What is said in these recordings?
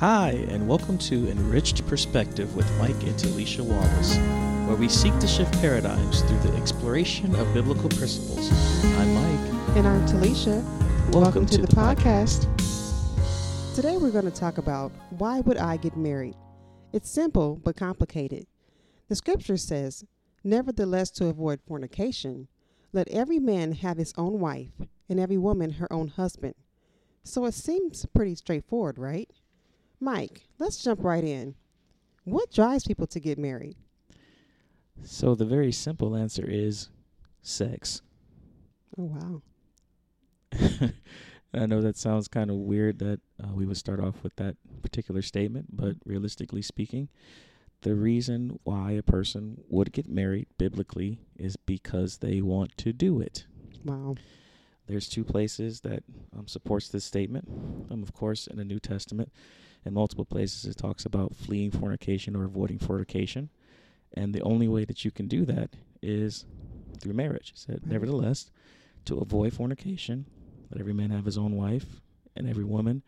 Hi, and welcome to Enriched Perspective with Mike and Talisha Wallace, where we seek to shift paradigms through the exploration of biblical principles. I'm Mike. And I'm Talisha. Welcome to the podcast. Today we're going to talk about why would I get married? It's simple but complicated. The scripture says, nevertheless, to avoid fornication, let every man have his own wife, and every woman her own husband. So it seems pretty straightforward, right? Mike, let's jump right in. What drives people to get married? So the very simple answer is sex. Oh, wow. I know that sounds kind of weird that we would start off with that particular statement, but realistically speaking, the reason why a person would get married biblically is because they want to do it. Wow. There's two places that supports this statement. Of course, in the New Testament, in multiple places it talks about fleeing fornication or avoiding fornication. And the only way that you can do that is through marriage. It said, nevertheless, to avoid fornication, let every man have his own wife and every woman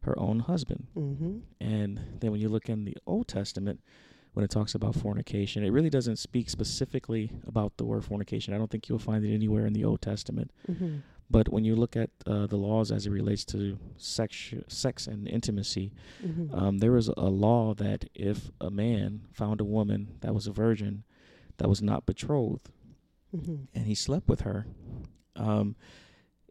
her own husband. Mm-hmm. And then when you look in the Old Testament, when it talks about fornication, it really doesn't speak specifically about the word fornication. I don't think you'll find it anywhere in the Old Testament. Mm-hmm. But when you look at the laws as it relates to sex and intimacy, mm-hmm. There was a law that if a man found a woman that was a virgin, that was not betrothed, mm-hmm. and he slept with her, and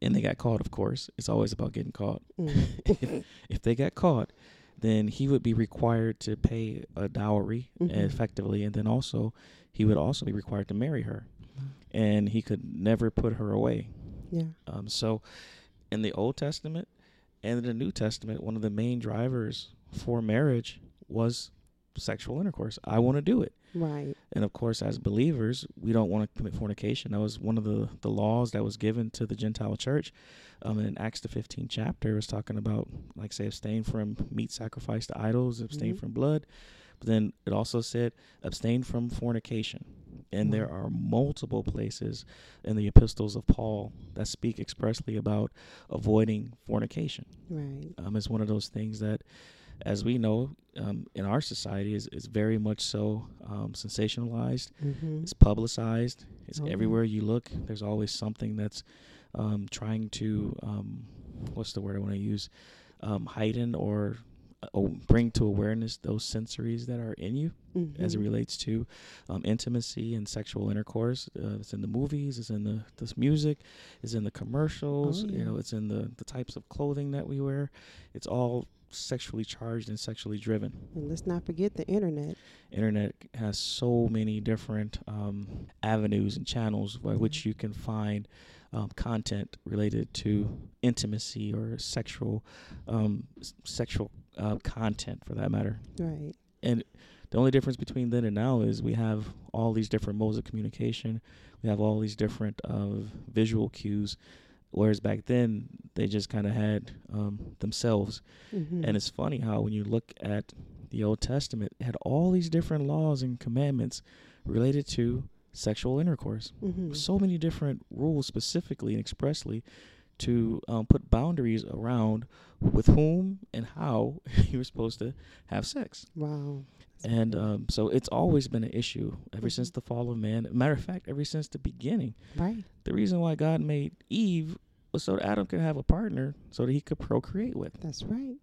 they got caught, of course. It's always about getting caught. Mm. If they got caught, then he would be required to pay a dowry, mm-hmm. effectively, and then also he would also be required to marry her, and he could never put her away. Yeah. So in the Old Testament and in the New Testament, one of the main drivers for marriage was sexual intercourse. I want to do it. Right. And of course, as believers, we don't want to commit fornication. That was one of the laws that was given to the Gentile church. In Acts the 15th chapter, it was talking about, like, say, abstain from meat sacrificed to idols, abstain mm-hmm. from blood. But then it also said abstain from fornication. And there are multiple places in the epistles of Paul that speak expressly about avoiding fornication. Right. It's one of those things that, as we know, in our society is very much so sensationalized. Mm-hmm. It's publicized. It's everywhere you look. There's always something that's trying to, what's the word I want to use, heighten or bring to awareness those sensories that are in you, mm-hmm. as it relates to intimacy and sexual intercourse. It's in the movies, it's in this music, it's in the commercials, you know, it's in the types of clothing that we wear. It's all sexually charged and sexually driven. And let's not forget the internet. Internet has so many different avenues and channels by mm-hmm. which you can find content related to intimacy or sexual content, for that matter. Right. And the only difference between then and now is we have all these different modes of communication. We have all these different visual cues, whereas back then they just kind of had themselves. Mm-hmm. And it's funny how when you look at the Old Testament, it had all these different laws and commandments related to sexual intercourse. Mm-hmm. So many different rules specifically and expressly to put boundaries around with whom and how you were supposed to have sex. Wow. And so it's always been an issue ever since the fall of man. Matter of fact, ever since the beginning. Right. The reason why God made Eve was so that Adam could have a partner so that he could procreate with. That's right.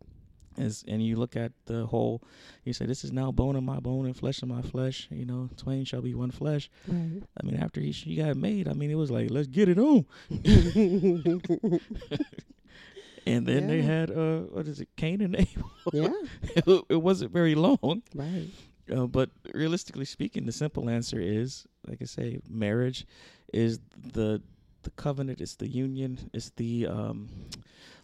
And you look at the whole, you say, this is now bone of my bone and flesh of my flesh, you know, twain shall be one flesh. Right. I mean, after she got made, I mean, it was like, let's get it on. And then they had, Cain and Abel. Yeah. It wasn't very long. Right. But realistically speaking, the simple answer is, like I say, marriage is the covenant, it's the union, it's the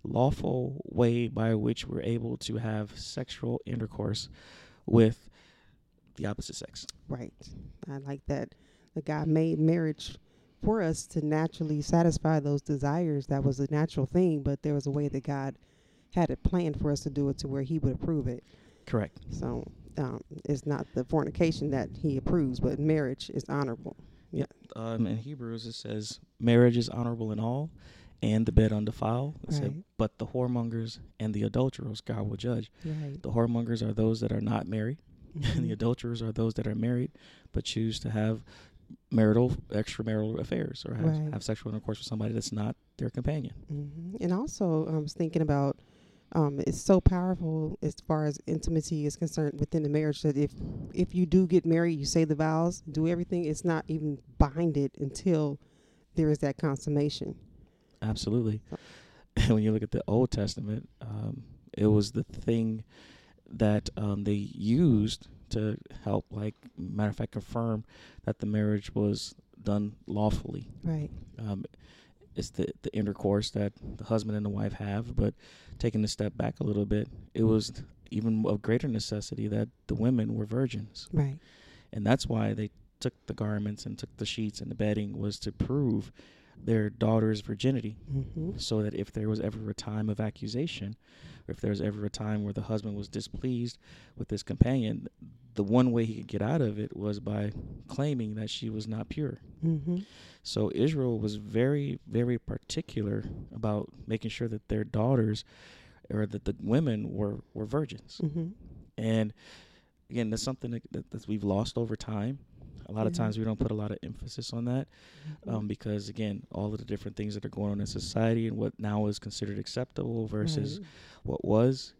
lawful way by which we're able to have sexual intercourse with the opposite sex. Right. I like that. That God made marriage for us to naturally satisfy those desires. That was a natural thing, but there was a way that God had it planned for us to do it to where he would approve it. Correct. So it's not the fornication that he approves, but marriage is honorable. Yeah. In Hebrews, it says, marriage is honorable in all, and the bed undefiled. It said, but the whoremongers and the adulterers God will judge. Right. The whoremongers are those that are not married, and the adulterers are those that are married but choose to have marital, extramarital affairs, or have sexual intercourse with somebody that's not their companion. Mm-hmm. And also, I was thinking about it's so powerful as far as intimacy is concerned within the marriage, that if you do get married, you say the vows, do everything, it's not even binded until there is that consummation. Absolutely. And when you look at the Old Testament, it was the thing that they used to help, like, matter of fact, confirm that the marriage was done lawfully. Right. It's the intercourse that the husband and the wife have, but taking a step back a little bit, it was even of greater necessity that the women were virgins. Right. And that's why they took the garments and took the sheets and the bedding, was to prove their daughter's virginity, mm-hmm. so that if there was ever a time of accusation, or if there was ever a time where the husband was displeased with his companion, the one way he could get out of it was by claiming that she was not pure. Mm-hmm. So Israel was very, very particular about making sure that their daughters, or that the women, were virgins. Mm-hmm. And again, that's something that we've lost over time. A lot of times we don't put a lot of emphasis on that, because, again, all of the different things that are going on in society and what now is considered acceptable versus what was,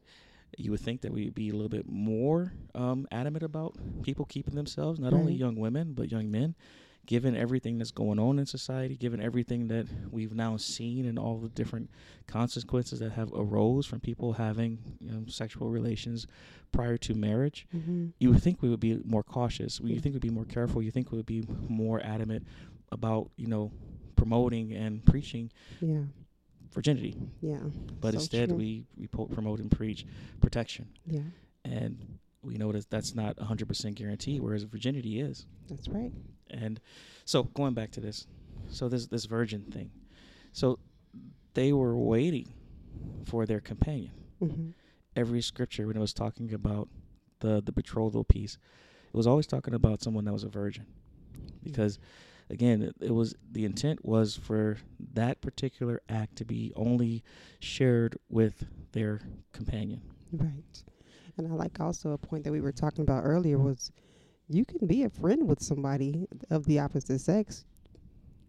you would think that we'd be a little bit more adamant about people keeping themselves, not only young women, but young men, given everything that's going on in society, given everything that we've now seen and all the different consequences that have arose from people having sexual relations prior to marriage, you would think we would be more cautious. You think we'd be more careful. You think we would be more adamant about, promoting and preaching virginity. Yeah. But so instead, we promote and preach protection. Yeah. And we know that's not 100% guaranteed, whereas virginity is. That's right. And so going back to this, so this virgin thing. So they were waiting for their companion. Mm-hmm. Every scripture, when it was talking about the betrothal piece, it was always talking about someone that was a virgin. Because, again, it was, the intent was for that particular act to be only shared with their companion. Right. And I like also a point that we were talking about earlier was, you can be a friend with somebody of the opposite sex.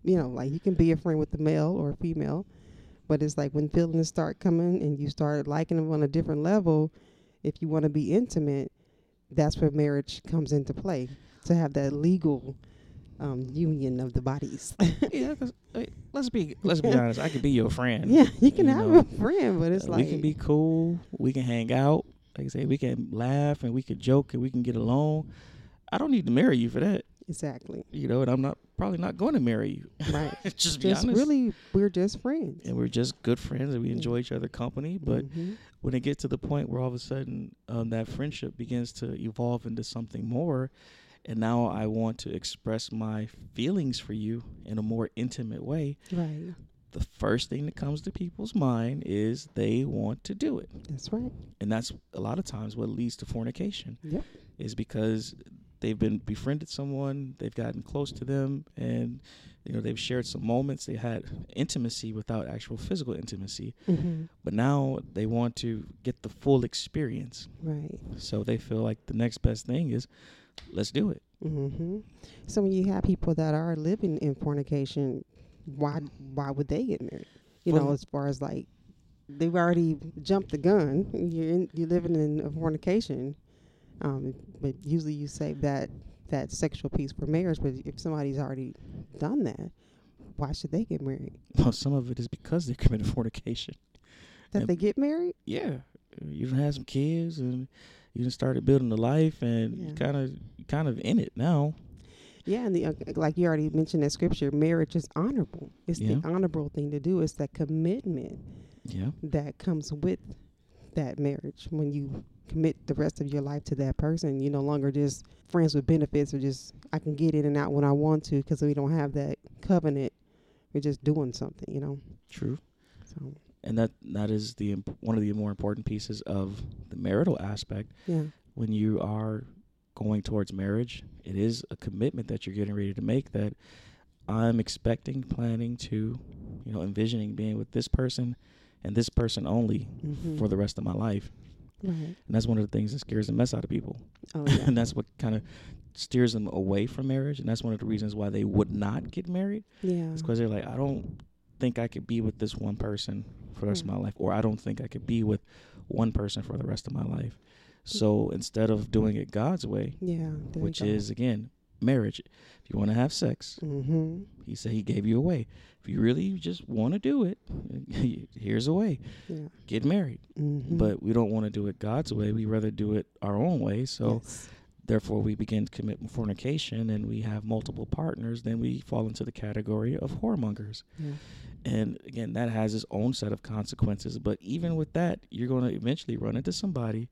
You can be a friend with the male or female, but it's like when feelings start coming and you start liking them on a different level, if you want to be intimate, that's where marriage comes into play, to have that legal union of the bodies. Yeah, let's be honest. I could be your friend. Yeah, you can have a friend, but it's like, we can be cool. We can hang out. Like I say, we can laugh and we can joke and we can get along. I don't need to marry you for that. Exactly. And I'm probably not going to marry you. Right. Just be honest. Really, we're just friends. And we're just good friends, and we enjoy each other's company. But when it gets to the point where all of a sudden that friendship begins to evolve into something more, and now I want to express my feelings for you in a more intimate way. Right. The first thing that comes to people's mind is they want to do it. That's right. And that's a lot of times what leads to fornication. Yep. Is because they've befriended someone, they've gotten close to them, and they've shared some moments, they had intimacy without actual physical intimacy, but now they want to get the full experience. Right. So they feel like the next best thing is, let's do it. Mm-hmm. So when you have people that are living in fornication, why would they get married? As far as like, they've already jumped the gun. You're living in a fornication. But usually you save that sexual piece for marriage. But if somebody's already done that, why should they get married? Well, some of it is because they committed fornication. That they get married? Yeah. You done had some kids and you done started building a life, and you're kind of in it now. Yeah, and like you already mentioned that scripture, marriage is honorable. It's the honorable thing to do. It's that commitment that comes with that marriage when you commit the rest of your life to that person. You're no longer just friends with benefits, or just I can get in and out when I want to, because we don't have that covenant. We're just doing something, True. So. And that is one of the more important pieces of the marital aspect. Yeah. When you are going towards marriage, it is a commitment that you're getting ready to make, that I'm expecting, planning to, you know, envisioning being with this person and this person only for the rest of my life. Right. And that's one of the things that scares the mess out of people. Oh, yeah. And that's what kind of steers them away from marriage. And that's one of the reasons why they would not get married. Yeah. It's because they're like, I don't think I could be with this one person for the rest of my life, or I don't think I could be with one person for the rest of my life. So instead of doing it God's way, which is, again, marriage. If you want to have sex, he said he gave you a way. If you really just want to do it, here's a way. Yeah. Get married. But we don't want to do it God's way. We rather do it our own way. So therefore we begin to commit fornication, and we have multiple partners. Then we fall into the category of whoremongers. Yeah. And again, that has its own set of consequences. But even with that, you're going to eventually run into somebody.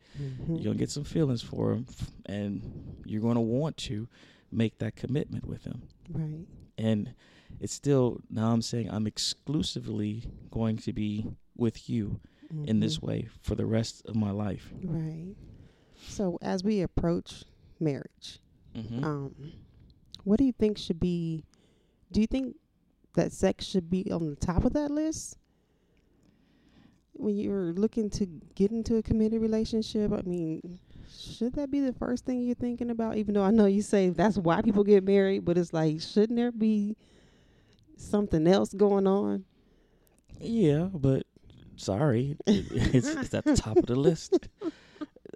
You're going to get some feelings for them, and you're going to want to make that commitment with him. Right. And it's still, now I'm saying I'm exclusively going to be with you in this way for the rest of my life. Right. So as we approach marriage, what do you think should be, do you think that sex should be on the top of that list? When you're looking to get into a committed relationship, I mean, should that be the first thing you're thinking about? Even though I know you say that's why people get married, but it's like, shouldn't there be something else going on? Yeah, but sorry, it's at the top of the list.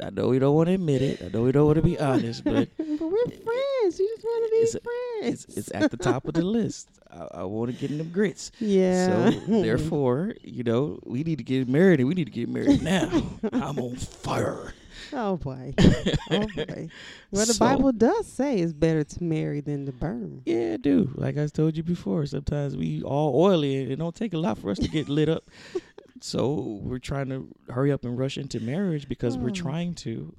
I know we don't want to admit it. I know we don't want to be honest, but... But we're friends. You just want to be friends. It's at the top of the list. I want to get in them grits. Yeah. So, therefore, you know, we need to get married, and we need to get married now. I'm on fire. Oh, boy. Oh, boy. Well, the Bible does say it's better to marry than to burn. Yeah, it do. Like I told you before, sometimes we all oily, and it don't take a lot for us to get lit up. So we're trying to hurry up and rush into marriage because we're trying to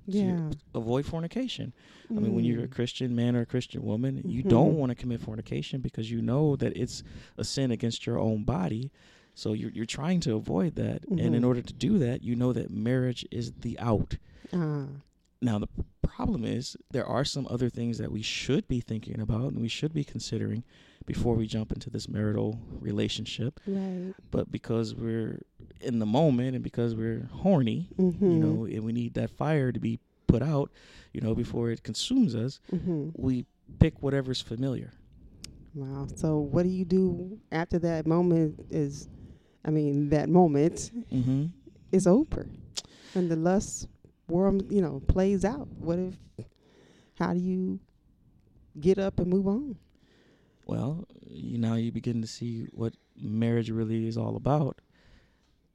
avoid fornication. I mean, when you're a Christian man or a Christian woman, you don't want to commit fornication because you know that it's a sin against your own body. So you're trying to avoid that. And in order to do that, you know that marriage is the out. Now, the problem is there are some other things that we should be thinking about and we should be considering before we jump into this marital relationship. Right. But because we're in the moment and because we're horny, you know, and we need that fire to be put out, you know, before it consumes us, we pick whatever's familiar. Wow. So what do you do after that moment is, I mean, that moment is over and the lust world, you know, plays out. What if, how do you get up and move on? Well, you know, you begin to see what marriage really is all about,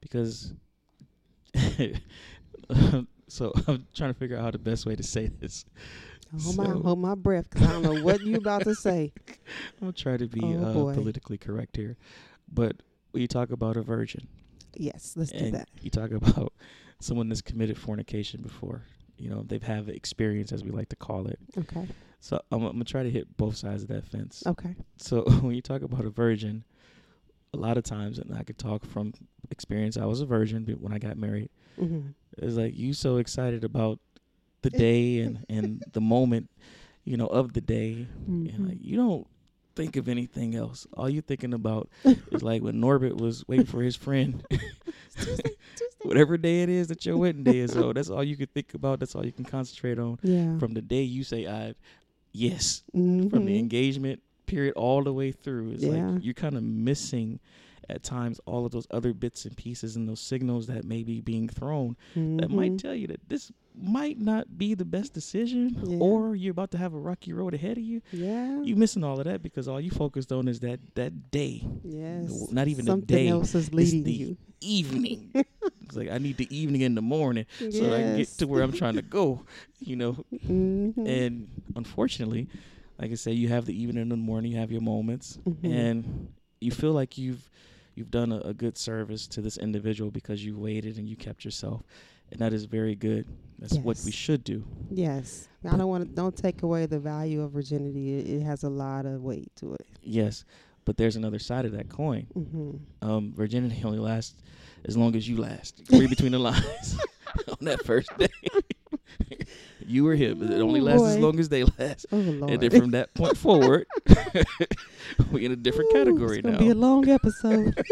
because so I'm trying to figure out the best way to say this. Hold my breath, because I don't know what you're about to say. I'm trying to be politically correct here, but we talk about a virgin. Yes, let's do that. You talk about someone that's committed fornication before. You know, they've had experience, as we like to call it. Okay. So I'm going to try to hit both sides of that fence. Okay. So when you talk about a virgin, a lot of times, and I could talk from experience, I was a virgin but when I got married. It was like, you so excited about the day and the moment, you know, of the day. And like, you don't think of anything else. All you're thinking about is like when Norbert was waiting for his friend. Tuesday. Whatever day it is that your wedding day is on, that's all you can think about. That's all you can concentrate on. Yeah. From the day you say yes, from the engagement period all the way through. It's like you're kind of missing at times all of those other bits and pieces and those signals that may be being thrown that might tell you that this might not be the best decision, or you're about to have a rocky road ahead of you. Yeah, you're missing all of that because all you focused on is that day. Yes, not even something a day. Else is leading it's the you. Evening. It's like I need the evening and the morning so I can get to where I'm trying to go. You know, and unfortunately, like I say, you have the evening and the morning. You have your moments, and you feel like you've done a good service to this individual because you waited and you kept yourself. And that is very good. That's what we should do. Yes. But I don't take away the value of virginity. It has a lot of weight to it. Yes. But there's another side of that coin. Virginity only lasts as long as you last. Read between the lines on that first day. you or him. It only lasts as long as they last. Oh, Lord. And then from that point forward, we're in a different category now. It's going to be a long episode.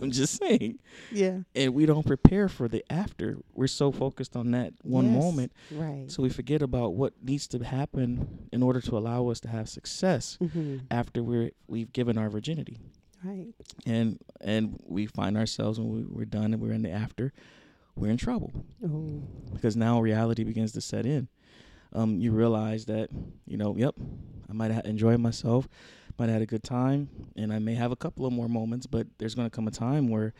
I'm just saying. Yeah. And we don't prepare for the after. We're so focused on that one moment. Right. So we forget about what needs to happen in order to allow us to have success after we've given our virginity. Right. And we find ourselves when we're done and we're in the after, we're in trouble. Oh. Because now reality begins to set in. You realize that, you know, I might enjoy myself. Might have had a good time, and I may have a couple of more moments, but there's going to come a time where,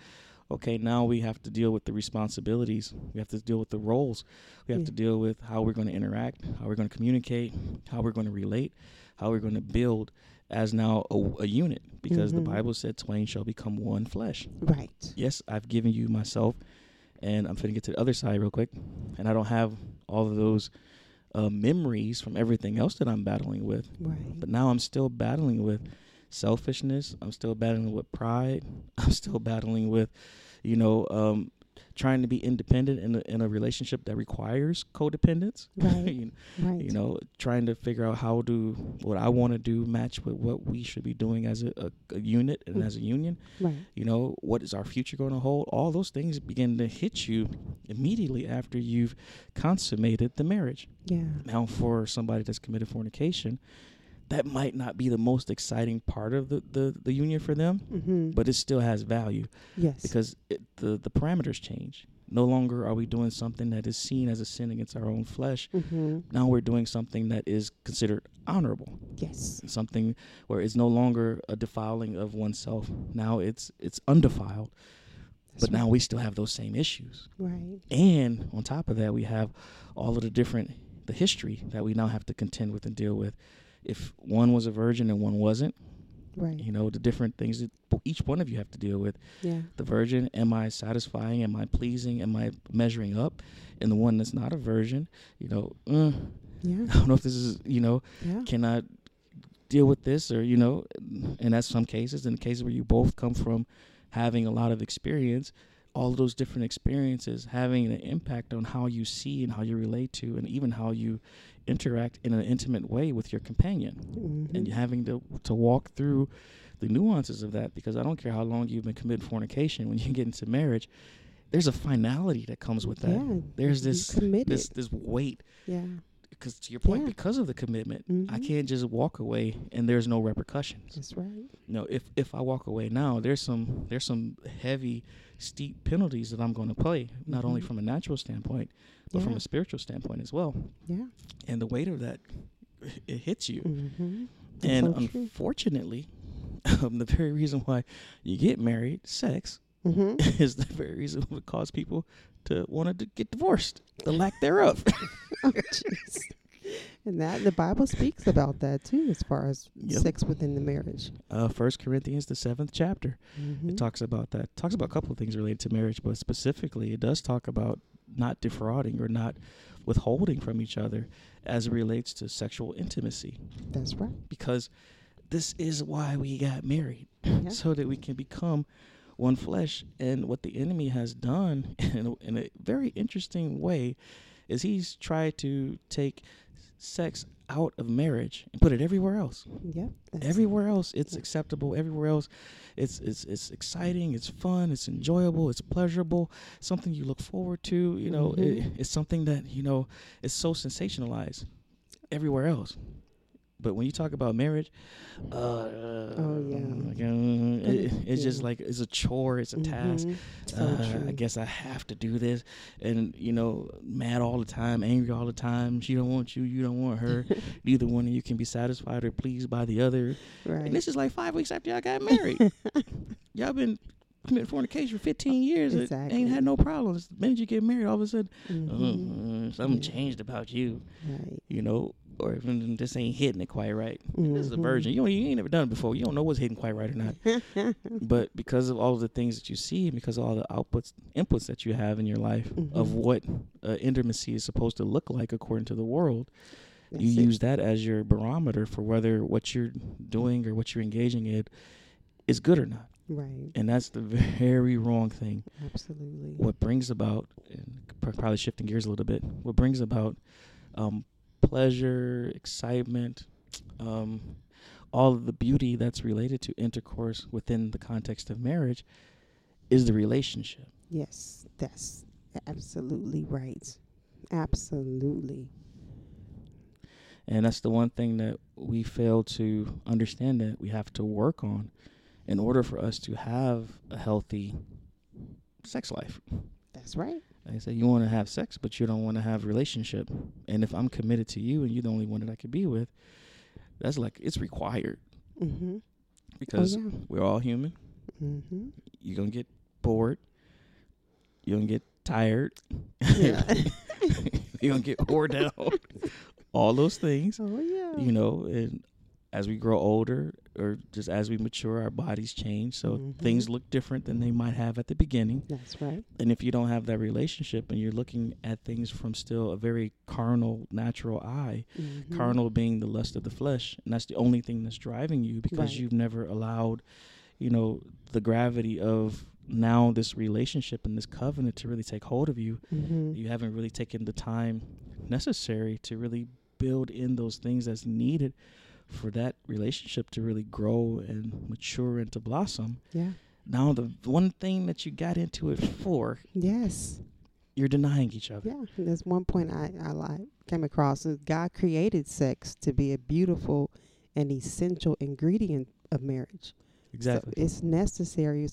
okay, now we have to deal with the responsibilities. We have to deal with the roles. We have to deal with how we're going to interact, how we're going to communicate, how we're going to relate, how we're going to build as now a unit, because the Bible said twain shall become one flesh. Right. Yes, I've given you myself, and I'm going to get to the other side real quick, and I don't have all of those memories from everything else that I'm battling with. Right. But now I'm still battling with selfishness. I'm still battling with pride. I'm still battling with, you know, trying to be independent in a relationship that requires codependence. Right. You know, trying to figure out how do what I want to do match with what we should be doing as a unit and as a union. Right. You know, what is our future going to hold? All those things begin to hit you immediately after you've consummated the marriage. Yeah. Now, for somebody that's committed fornication, that might not be the most exciting part of the union for them, but it still has value. Yes. Because the parameters change. No longer are we doing something that is seen as a sin against our own flesh. Now we're doing something that is considered honorable. Yes. Something where it's no longer a defiling of oneself. Now it's undefiled. But now we still have those same issues. Right. And on top of that, we have all of the history that we now have to contend with and deal with. If one was a virgin and one wasn't, right? You know, the different things that each one of you have to deal with. Yeah. The virgin, am I satisfying? Am I pleasing? Am I measuring up? And the one that's not a virgin, you know, I don't know if this is, you know, can I deal with this? Or, you know, and that's some cases. In the cases where you both come from having a lot of experience, all of those different experiences having an impact on how you see and how you relate to, and even how you interact in an intimate way with your companion, and having to walk through the nuances of that, because I don't care how long you've been committing fornication, when you get into marriage, there's a finality that comes with that. Yeah, there's this weight. Yeah. Because to your point, because of the commitment, I can't just walk away and there's no repercussions. That's right. You know, if I walk away now, there's some heavy, steep penalties that I'm going to pay, not only from a natural standpoint, but from a spiritual standpoint as well. Yeah. And the weight of that, it hits you. And unfortunately, the very reason why you get married, sex, is the very reason what caused people to want to get divorced, the lack thereof. Oh, jeez. And that the Bible speaks about that too, as far as sex within the marriage. First Corinthians, the 7th chapter, it talks about that. It talks about a couple of things related to marriage, but specifically, it does talk about not defrauding or not withholding from each other as it relates to sexual intimacy. That's right. Because this is why we got married, so that we can become one flesh. And what the enemy has done in a very interesting way is he's tried to take sex out of marriage and put it everywhere else. Yeah. Everywhere else it's acceptable. Everywhere else it's exciting, it's fun, it's enjoyable, it's pleasurable, something you look forward to, you know, it's something that, you know, it's so sensationalized everywhere else. But when you talk about marriage, it's just like it's a chore, it's a task. I guess I have to do this, and you know, mad all the time, angry all the time. She don't want you, you don't want her. Neither one of you can be satisfied or pleased by the other. Right. And this is like 5 weeks after y'all got married. Y'all been committing fornication for 15 years. Exactly. It ain't had no problems. The minute you get married, all of a sudden, something changed about you. Right. You know. Or even this ain't hitting it quite right. This is a virgin. You ain't never done it before. You don't know what's hitting quite right or not. But because of all of the things that you see, because of all the inputs that you have in your life of what intimacy is supposed to look like according to the world, that's you use that as your barometer for whether what you're doing or what you're engaging in is good or not. Right. And that's the very wrong thing. Absolutely. What brings about, and probably shifting gears a little bit, what brings about pleasure, excitement, all of the beauty that's related to intercourse within the context of marriage is the relationship. Yes, that's absolutely right. Absolutely. And that's the one thing that we fail to understand that we have to work on in order for us to have a healthy sex life. That's right. Like I said, you want to have sex, but you don't want to have a relationship. And if I'm committed to you and you're the only one that I could be with, that's like, it's required. Mm-hmm. Because we're all human. Mm-hmm. You're going to get bored. You're going to get tired. Yeah. You're going to get bored out. All those things. Oh, yeah. You know, and as we grow older or just as we mature, our bodies change. So mm-hmm. things look different than they might have at the beginning. That's right. And if you don't have that relationship and you're looking at things from still a very carnal, natural eye, mm-hmm. carnal being the lust of the flesh, and that's the only thing that's driving you because right. you've never allowed, you know, the gravity of now this relationship and this covenant to really take hold of you. Mm-hmm. You haven't really taken the time necessary to really build in those things that's needed for that relationship to really grow and mature and to blossom. Yeah. Now the one thing that you got into it for. Yes. You're denying each other. Yeah. That's one point I came across is God created sex to be a beautiful and essential ingredient of marriage. Exactly. So it's necessary.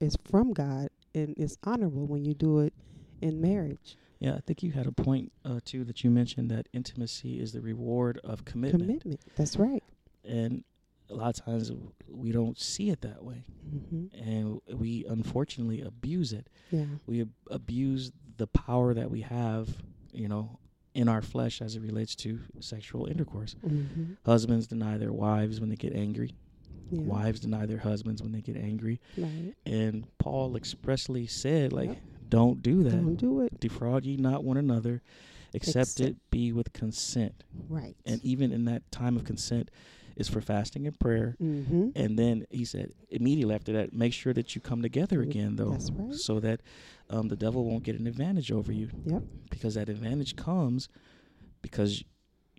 It's from God, and it's honorable when you do it in marriage. Yeah, I think you had a point, too, that you mentioned that intimacy is the reward of commitment. Commitment, that's right. And a lot of times we don't see it that way. Mm-hmm. And we unfortunately abuse it. Yeah. We abuse the power that we have, you know, in our flesh as it relates to sexual intercourse. Mm-hmm. Husbands deny their wives when they get angry. Yeah. Wives deny their husbands when they get angry. Right. And Paul expressly said, like... Yep. Don't do that. Don't do it. Defraud ye not one another, except it be with consent. Right. And even in that time of consent is for fasting and prayer. Mm-hmm. And then he said immediately after that, make sure that you come together again, though. That's right. So that the devil won't get an advantage over you. Yep. Because that advantage comes because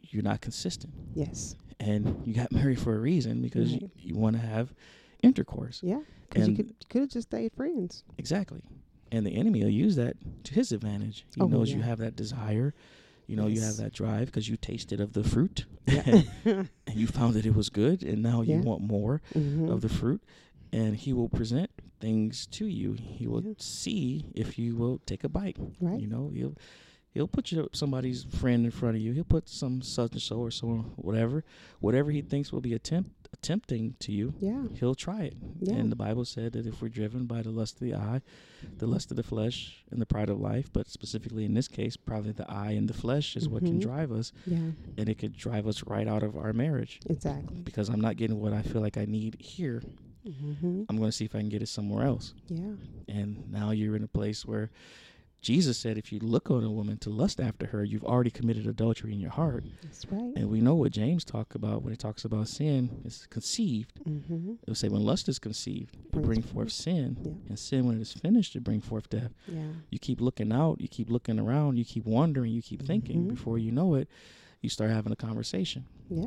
you're not consistent. Yes. And you got married for a reason because right. you want to have intercourse. Yeah. Because you could have just stayed friends. Exactly. And the enemy will use that to his advantage. He knows you have that desire. You know, you have that drive because you tasted of the fruit. Yeah. And you found that it was good. And now you want more mm-hmm. of the fruit. And he will present things to you. He will see if you will take a bite. Right. You know, he'll put somebody's friend in front of you. He'll put some such and so or so on, whatever. Whatever he thinks will be tempting to you, he'll try it. Yeah. And the Bible said that if we're driven by the lust of the eye, the lust of the flesh, and the pride of life, but specifically in this case, probably the eye and the flesh is mm-hmm. what can drive us. Yeah. And it could drive us right out of our marriage. Exactly. Because I'm not getting what I feel like I need here. Mm-hmm. I'm going to see if I can get it somewhere else. Yeah. And now you're in a place where Jesus said, if you look on a woman to lust after her, you've already committed adultery in your heart. That's right. And we know what James talks about when he talks about sin. It's conceived. Mm-hmm. It will say when lust is conceived, it brings forth sin. Yeah. And sin, when it is finished, it brings forth death. Yeah. You keep looking out. You keep looking around. You keep wondering. You keep thinking. Mm-hmm. Before you know it, you start having a conversation. Yeah.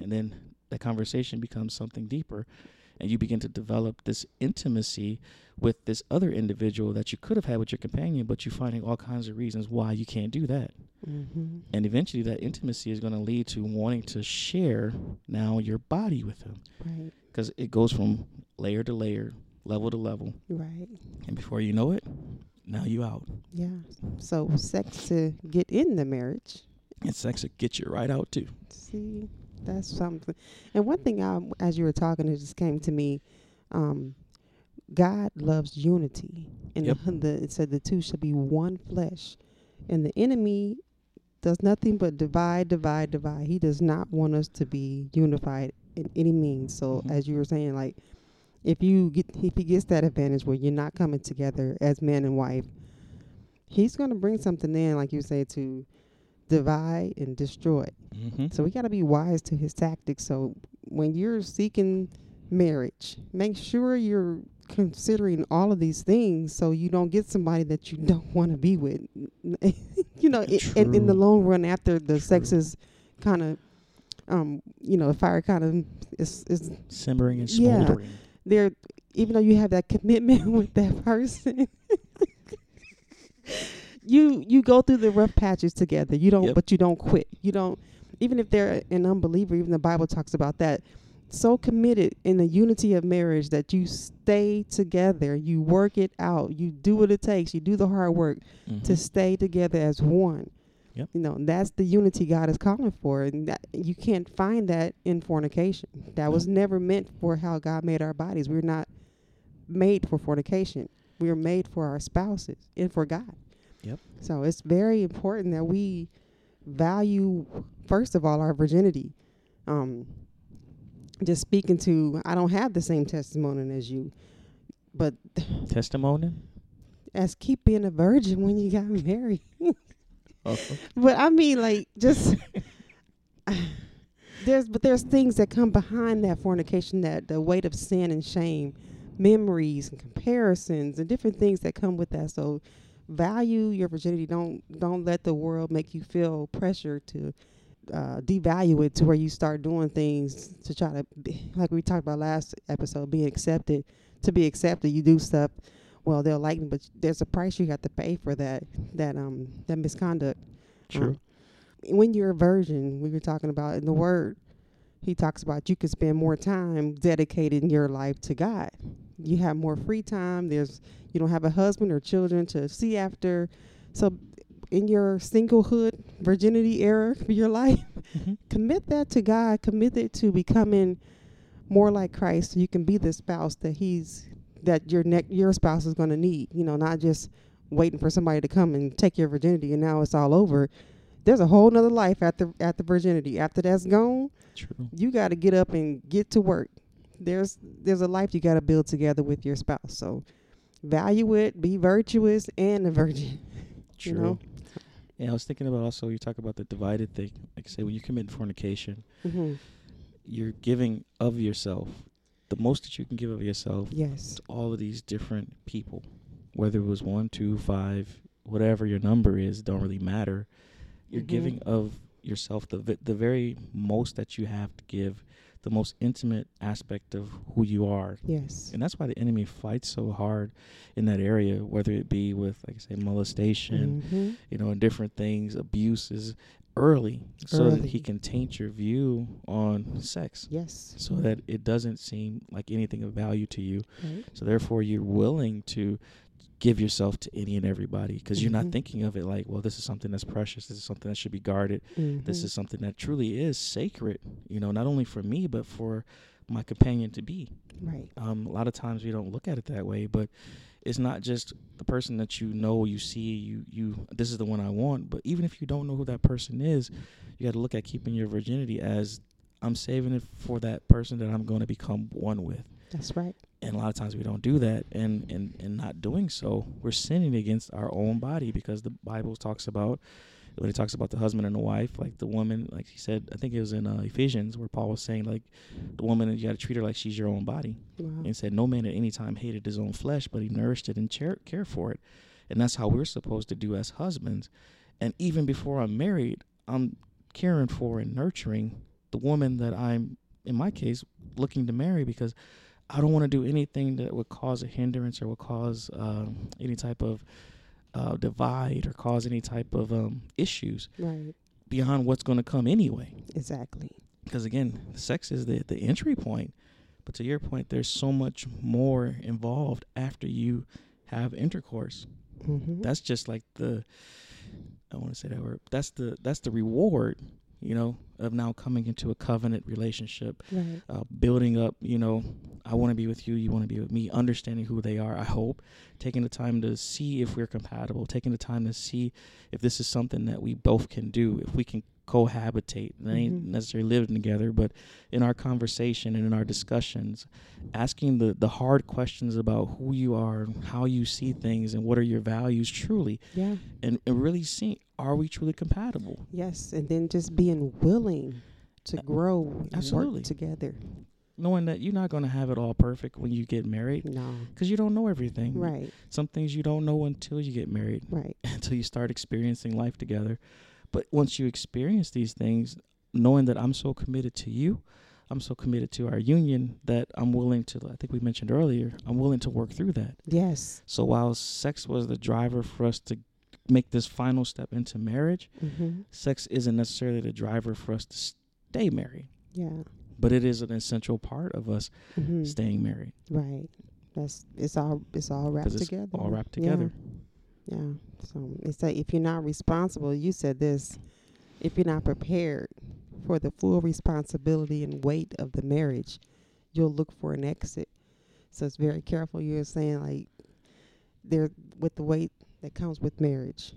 And then that conversation becomes something deeper. And you begin to develop this intimacy with this other individual that you could have had with your companion, but you're finding all kinds of reasons why you can't do that. Mm-hmm. And eventually that intimacy is going to lead to wanting to share now your body with him. Right. Because it goes from layer to layer, level to level. Right. And before you know it, now you out. Yeah. So sex to get in the marriage. And sex to get you right out too. See? That's something. And one thing, as you were talking, it just came to me. God loves unity. And it said the two shall be one flesh. And the enemy does nothing but divide, divide, divide. He does not want us to be unified in any means. So mm-hmm. as you were saying, like, if he gets that advantage where you're not coming together as man and wife, he's going to bring something in, like you say, to divide and destroy. Mm-hmm. So we got to be wise to his tactics. So when you're seeking marriage, make sure you're considering all of these things so you don't get somebody that you don't want to be with. you know, in the long run, after the sex is kind of, you know, the fire kind of is simmering and smoldering. Yeah, there, even though you have that commitment with that person, you go through the rough patches together. You don't, but you don't quit. You don't, even if they're an unbeliever. Even the Bible talks about that. So committed in the unity of marriage that you stay together, you work it out, you do what it takes, you do the hard work to stay together as one. Yep. You know, that's the unity God is calling for, and that, you can't find that in fornication. That was never meant for how God made our bodies. We're not made for fornication. We are made for our spouses and for God. Yep. So it's very important that we value, first of all, our virginity. Just speaking to, I don't have the same testimony as you, but testimony as keep being a virgin when you got married. But I mean, like, just there's things that come behind that fornication, that the weight of sin and shame, memories and comparisons and different things that come with that. So value your virginity. Don't let the world make you feel pressure to devalue it to where you start doing things to try to be, like we talked about last episode, being accepted. To be accepted, you do stuff, well, they'll like me, but there's a price you got to pay for that misconduct. True. When you're a virgin, we were talking about in the Word, he talks about you can spend more time dedicating your life to God. You have more free time. You don't have a husband or children to see after. So in your singlehood, virginity era for your life, commit that to God. Commit it to becoming more like Christ, so you can be the spouse that your spouse is going to need. You know, not just waiting for somebody to come and take your virginity and now it's all over. There's a whole nother life after virginity. After that's gone, True. You got to get up and get to work. There's a life you got to build together with your spouse. So value it, be virtuous, and a virgin. True. You know? And I was thinking about also, you talk about the divided thing. Like, say, when you commit fornication, you're giving of yourself, the most that you can give of yourself, to all of these different people. Whether it was 1, 2, 5, whatever your number is, don't really matter. You're giving of yourself the very most that you have to give, the most intimate aspect of who you are. Yes. And that's why the enemy fights so hard in that area, whether it be with, like I say, molestation, you know, and different things, abuses early, so that he can taint your view on sex. Yes. So that it doesn't seem like anything of value to you. Right. So therefore you're willing to give yourself to any and everybody, because you're not thinking of it like, well, this is something that's precious. This is something that should be guarded. This is something that truly is sacred, you know, not only for me, but for my companion to be. Right. A lot of times we don't look at it that way, but it's not just the person that you know, you see, you this is the one I want. But even if you don't know who that person is, you got to look at keeping your virginity as, I'm saving it for that person that I'm going to become one with. That's right. And a lot of times we don't do that, and not doing so, we're sinning against our own body, because the Bible talks about, when it talks about the husband and the wife, like the woman, like he said, I think it was in Ephesians, where Paul was saying, like, the woman, you got to treat her like she's your own body. Wow. And he said, no man at any time hated his own flesh, but he nourished it and cared for it. And that's how we're supposed to do as husbands. And even before I'm married, I'm caring for and nurturing the woman that I'm, in my case, looking to marry, because I don't want to do anything that would cause a hindrance or would cause any type of divide or cause any type of issues beyond what's going to come anyway. Exactly. Because, again, sex is the entry point. But to your point, there's so much more involved after you have intercourse. That's just like that's the reward, you know, of now coming into a covenant relationship, building up, you know, I want to be with you, you want to be with me, understanding who they are, I hope, taking the time to see if we're compatible, taking the time to see if this is something that we both can do, if we can cohabitate. And they ain't necessarily living together, but in our conversation and in our discussions, asking the hard questions about who you are, how you see things, and what are your values truly. Yeah. And really seeing, are we truly compatible? Yes. And then just being willing to grow and work together. knowing that you're not going to have it all perfect when you get married. No. Because you don't know everything. Right. Some things you don't know until you get married. Right. Until you start experiencing life together. But once you experience these things, knowing that I'm so committed to you, I'm so committed to our union that I'm willing to, I think we mentioned earlier, I'm willing to work through that. Yes. So while sex was the driver for us to make this final step into marriage, mm-hmm. sex isn't necessarily the driver for us to stay married. Yeah. But it is an essential part of us mm-hmm. staying married. Right. It's all wrapped together. All wrapped together. Yeah. Yeah. So it's like if you're not responsible, you said this, if you're not prepared for the full responsibility and weight of the marriage, you'll look for an exit. So it's very careful. You're saying like there with the weight that comes with marriage.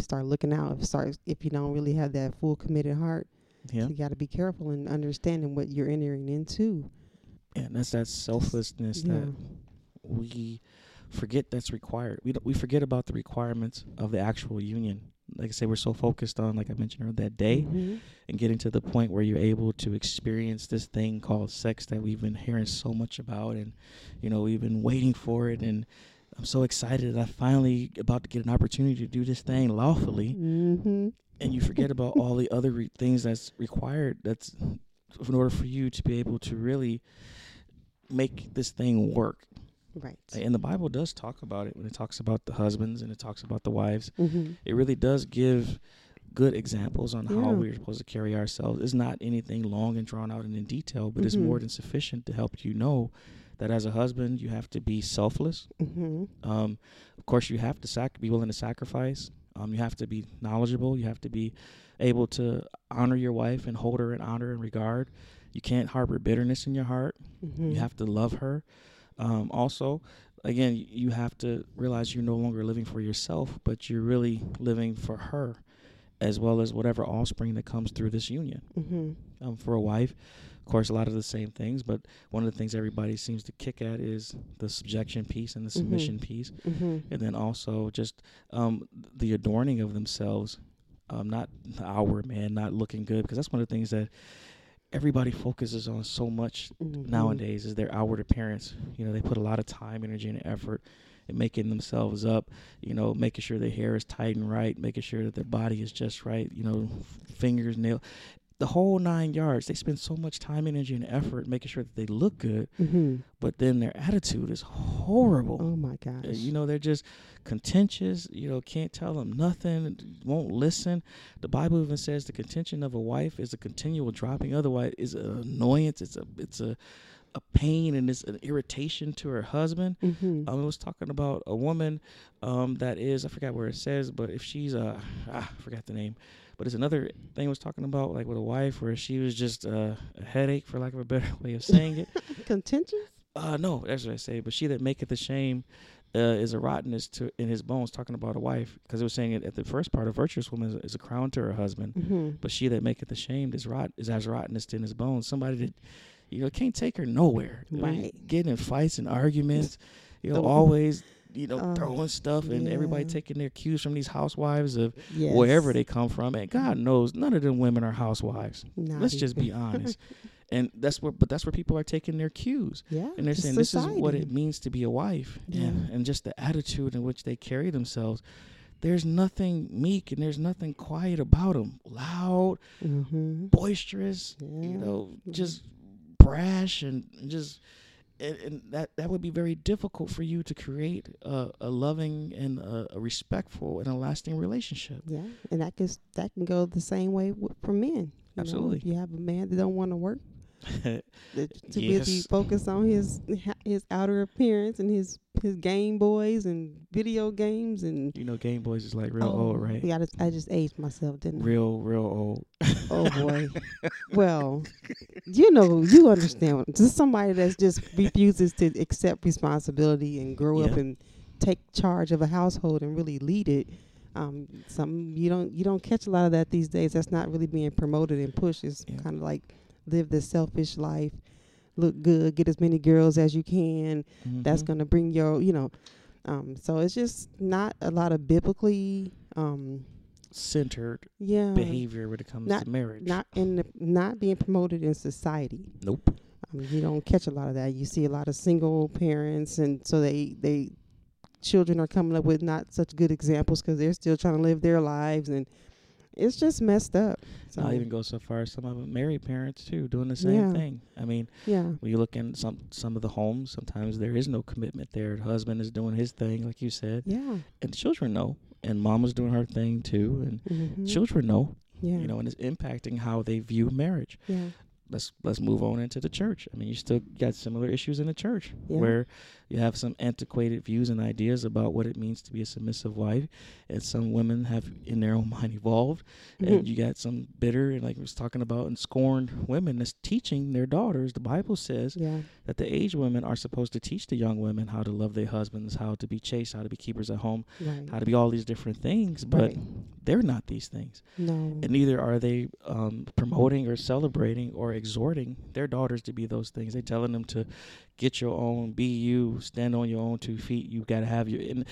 Start looking out. If you don't really have that full committed heart, yeah. So you got to be careful in understanding what you're entering into. Yeah, and that's that selflessness yeah. that we forget that's required. We forget about the requirements of the actual union. Like I say, we're so focused on, like I mentioned earlier, that day mm-hmm. and getting to the point where you're able to experience this thing called sex that we've been hearing so much about. And, you know, we've been waiting for it. And I'm so excited that I'm finally about to get an opportunity to do this thing lawfully. Mm-hmm. And you forget about all the other things that's required. That's in order for you to be able to really make this thing work. Right. And the Bible does talk about it when it talks about the husbands and it talks about the wives. Mm-hmm. It really does give good examples on yeah. how we're supposed to carry ourselves. It's not anything long and drawn out and in detail, but mm-hmm. it's more than sufficient to help you know that as a husband, you have to be selfless. Mm-hmm. Of course, you have to be willing to sacrifice. You have to be knowledgeable. You have to be able to honor your wife and hold her in honor and regard. You can't harbor bitterness in your heart. Mm-hmm. You have to love her. Also, again, you have to realize you're no longer living for yourself, but you're really living for her as well as whatever offspring that comes through this union. Mm-hmm. For a wife, of course, a lot of the same things, but one of the things everybody seems to kick at is the subjection piece and the mm-hmm. submission piece. Mm-hmm. And then also just the adorning of themselves, not our man, not looking good, because that's one of the things that everybody focuses on so much mm-hmm. nowadays is their outward appearance. You know, they put a lot of time, energy, and effort in making themselves up, you know, making sure their hair is tight and right, making sure that their body is just right, you know, fingers, nails, the whole 9 yards. They spend so much time, energy, and effort making sure that they look good, mm-hmm. but then their attitude is horrible. Oh, my gosh. You know, they're just contentious, you know, can't tell them nothing, won't listen. The Bible even says the contention of a wife is a continual dropping. Otherwise, it's an annoyance. It's a pain and it's an irritation to her husband. Mm-hmm. I was talking about a woman that is, I forgot where it says, but if she's I forgot the name. But it's another thing I was talking about, like with a wife, where she was just a headache, for lack of a better way of saying it. Contentious? No, that's what I say. But she that maketh the shame is a rottenness in his bones, talking about a wife. Because it was saying it at the first part, a virtuous woman is a crown to her husband. Mm-hmm. But she that maketh the shame is as rottenness in his bones. Somebody that, you know, can't take her nowhere. Right. Like, getting in fights and arguments, you know, always... you know, throwing stuff and yeah. everybody taking their cues from these housewives of yes. wherever they come from. And God knows none of them women are housewives. Not Let's either. Just be honest. And that's where people are taking their cues. Yeah, and they're saying society. This is what it means to be a wife yeah. and just the attitude in which they carry themselves. There's nothing meek and there's nothing quiet about them. Loud, mm-hmm. boisterous, yeah. you know, mm-hmm. just brash and just... And that would be very difficult for you to create a loving and a respectful and a lasting relationship. Yeah, and that can go the same way for men. Absolutely. You know, if you have a man that don't want to work, busy focused on his outer appearance and his Game Boys and video games and you know Game Boys is like real old, right? Yeah, I just aged myself, didn't I? Real old. Oh boy. Well, you know, you understand. Just somebody that just refuses to accept responsibility and grow yeah. up and take charge of a household and really lead it. Some you don't catch a lot of that these days. That's not really being promoted and pushed. It's yeah. kind of like live this selfish life, look good, get as many girls as you can. Mm-hmm. That's going to bring your, you know. So it's just not a lot of biblically centered behavior when it comes to marriage. Not being promoted in society. Nope. I mean, you don't catch a lot of that. You see a lot of single parents, and so they children are coming up with not such good examples because they're still trying to live their lives, and it's just messed up. So I'll even go so far as some of them married parents too doing the same thing. I mean, when you look in some of the homes, sometimes there is no commitment there. The husband is doing his thing, like you said. Yeah. And children know, and mama's doing her thing too, and children know. Yeah. You know, and it's impacting how they view marriage. Yeah. Let's move on into the church. I mean, you still got similar issues in the church where you have some antiquated views and ideas about what it means to be a submissive wife. And some women have in their own mind evolved. Mm-hmm. And you got some bitter and, like I was talking about, and scorned women that's teaching their daughters. The Bible says that the aged women are supposed to teach the young women how to love their husbands, how to be chaste, how to be keepers at home, how to be all these different things. But they're not these things. No. And neither are they promoting or celebrating or exhorting their daughters to be those things. They're telling them to get your own, be you, stand on your own 2 feet. You got to have your. And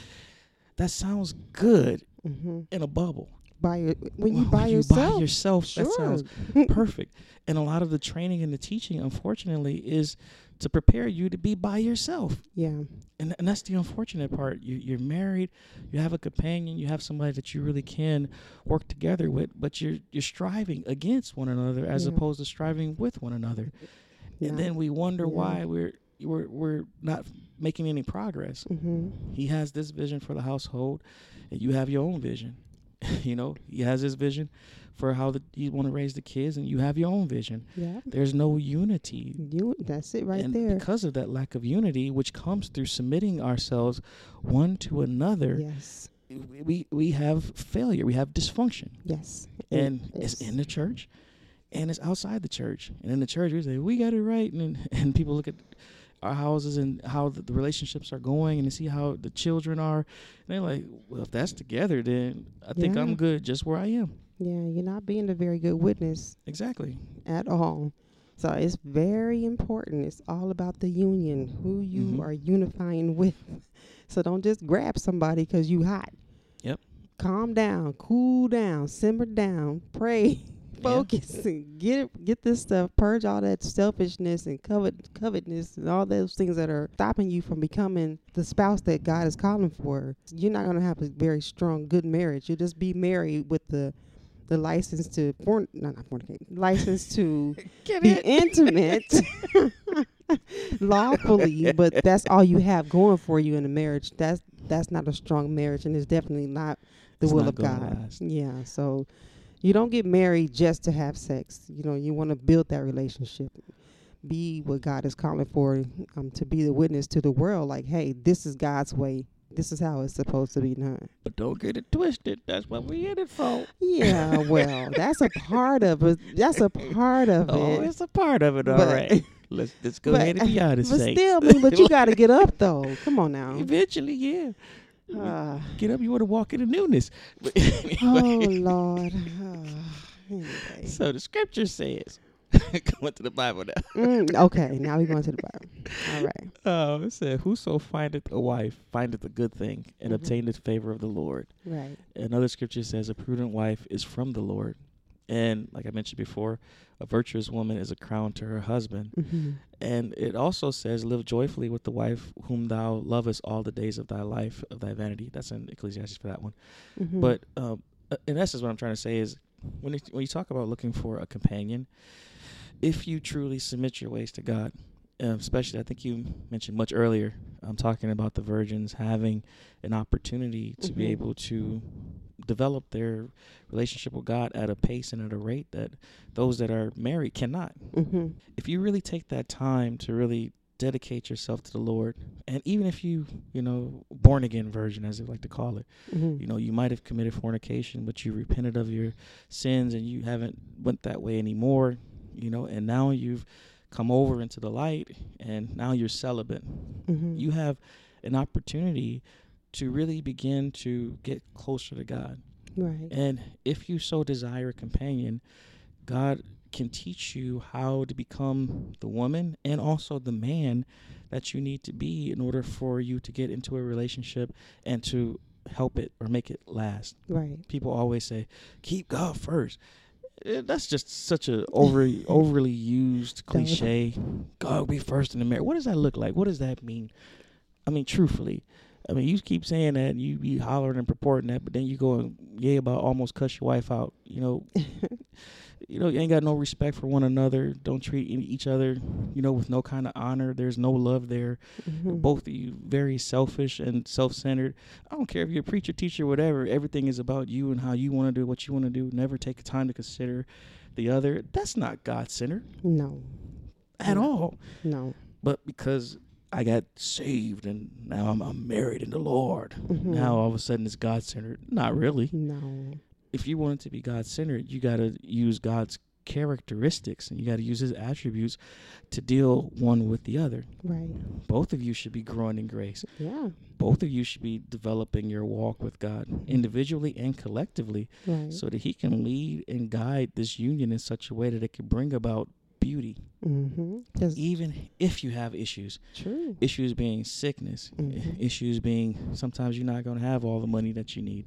that sounds good in a bubble. When you buy yourself, sure. That sounds perfect. And a lot of the training and the teaching, unfortunately, is to prepare you to be by yourself. Yeah. And that's the unfortunate part. You're married, you have a companion, you have somebody that you really can work together with, but you're striving against one another as opposed to striving with one another. Yeah. And then we wonder why we're not making any progress. Mm-hmm. He has this vision for the household, and you have your own vision. You know, he has his vision for how you want to raise the kids, and you have your own vision. Yeah. There's no unity. That's it right there. And because of that lack of unity, which comes through submitting ourselves one to another, we have failure. We have dysfunction. Yes. And it's in the church, and it's outside the church. And in the church, we say, we got it right. And people look at our houses and how the relationships are going, and to see how the children are, and they're like, well, if that's together, then I think I'm good just where I am. Yeah, you're not being a very good witness. Exactly. At all. So it's very important. It's all about the union, who you are unifying with. So don't just grab somebody because you hot. Yep. Calm down, cool down, simmer down, pray. Focus and get this stuff, purge all that selfishness and covetousness and all those things that are stopping you from becoming the spouse that God is calling for. You're not going to have a very strong, good marriage. You'll just be married with the license to license to be intimate lawfully, but that's all you have going for you in a marriage. That's not a strong marriage, and it's definitely not the will of God. Yeah, so. You don't get married just to have sex. You know, you want to build that relationship, be what God is calling for, to be the witness to the world. Like, hey, this is God's way. This is how it's supposed to be done. But don't get it twisted. That's what we in it for. Yeah, well, that's a part of it. Oh, it's a part of it. All right. Let's go ahead and be honest. But still, but you got to get up, though. Come on now. Eventually, yeah. Get up, you want to walk in the newness. Anyway. Oh, Lord. Anyway. So the scripture says, going to the Bible now. Okay, now we're going to the Bible. All right. It said, whoso findeth a wife findeth a good thing and obtaineth favor of the Lord. Right. Another scripture says, a prudent wife is from the Lord. And like I mentioned before, a virtuous woman is a crown to her husband. Mm-hmm. And it also says, live joyfully with the wife whom thou lovest all the days of thy life, of thy vanity. That's in Ecclesiastes for that one. Mm-hmm. But in essence, what I'm trying to say is when you talk about looking for a companion, if you truly submit your ways to God, especially I think you mentioned much earlier, I'm talking about the virgins having an opportunity to be able to develop their relationship with God at a pace and at a rate that those that are married cannot. Mm-hmm. If you really take that time to really dedicate yourself to the Lord, and even if you born again virgin, as they like to call it, you might have committed fornication, but you repented of your sins and you haven't went that way anymore, and now you've come over into the light and now you're celibate. Mm-hmm. You have an opportunity to really begin to get closer to God. Right. And if you so desire a companion, God can teach you how to become the woman and also the man that you need to be in order for you to get into a relationship and to help it or make it last. Right. People always say, keep God first. That's just such a overly used cliche. God, be first in the marriage. What does that look like? What does that mean? I mean, truthfully. I mean, you keep saying that, and you be hollering and purporting that, but then you go and yay about almost cuss your wife out. You know, you know, you ain't got no respect for one another. Don't treat each other, you know, with no kind of honor. There's no love there. Mm-hmm. Both of you very selfish and self-centered. I don't care if you're a preacher, teacher, whatever. Everything is about you and how you want to do what you want to do. Never take the time to consider the other. That's not God-centered. No. At all. No. But because I got saved and now I'm married in the Lord. Mm-hmm. Now all of a sudden it's God-centered. Not really. No. If you want it to be God-centered, you got to use God's characteristics and you got to use his attributes to deal one with the other. Right. Both of you should be growing in grace. Yeah. Both of you should be developing your walk with God individually and collectively, right, so that he can lead and guide this union in such a way that it can bring about beauty, mm-hmm, even if you have issues. True. Issues being sickness, mm-hmm, issues being sometimes you're not going to have all the money that you need,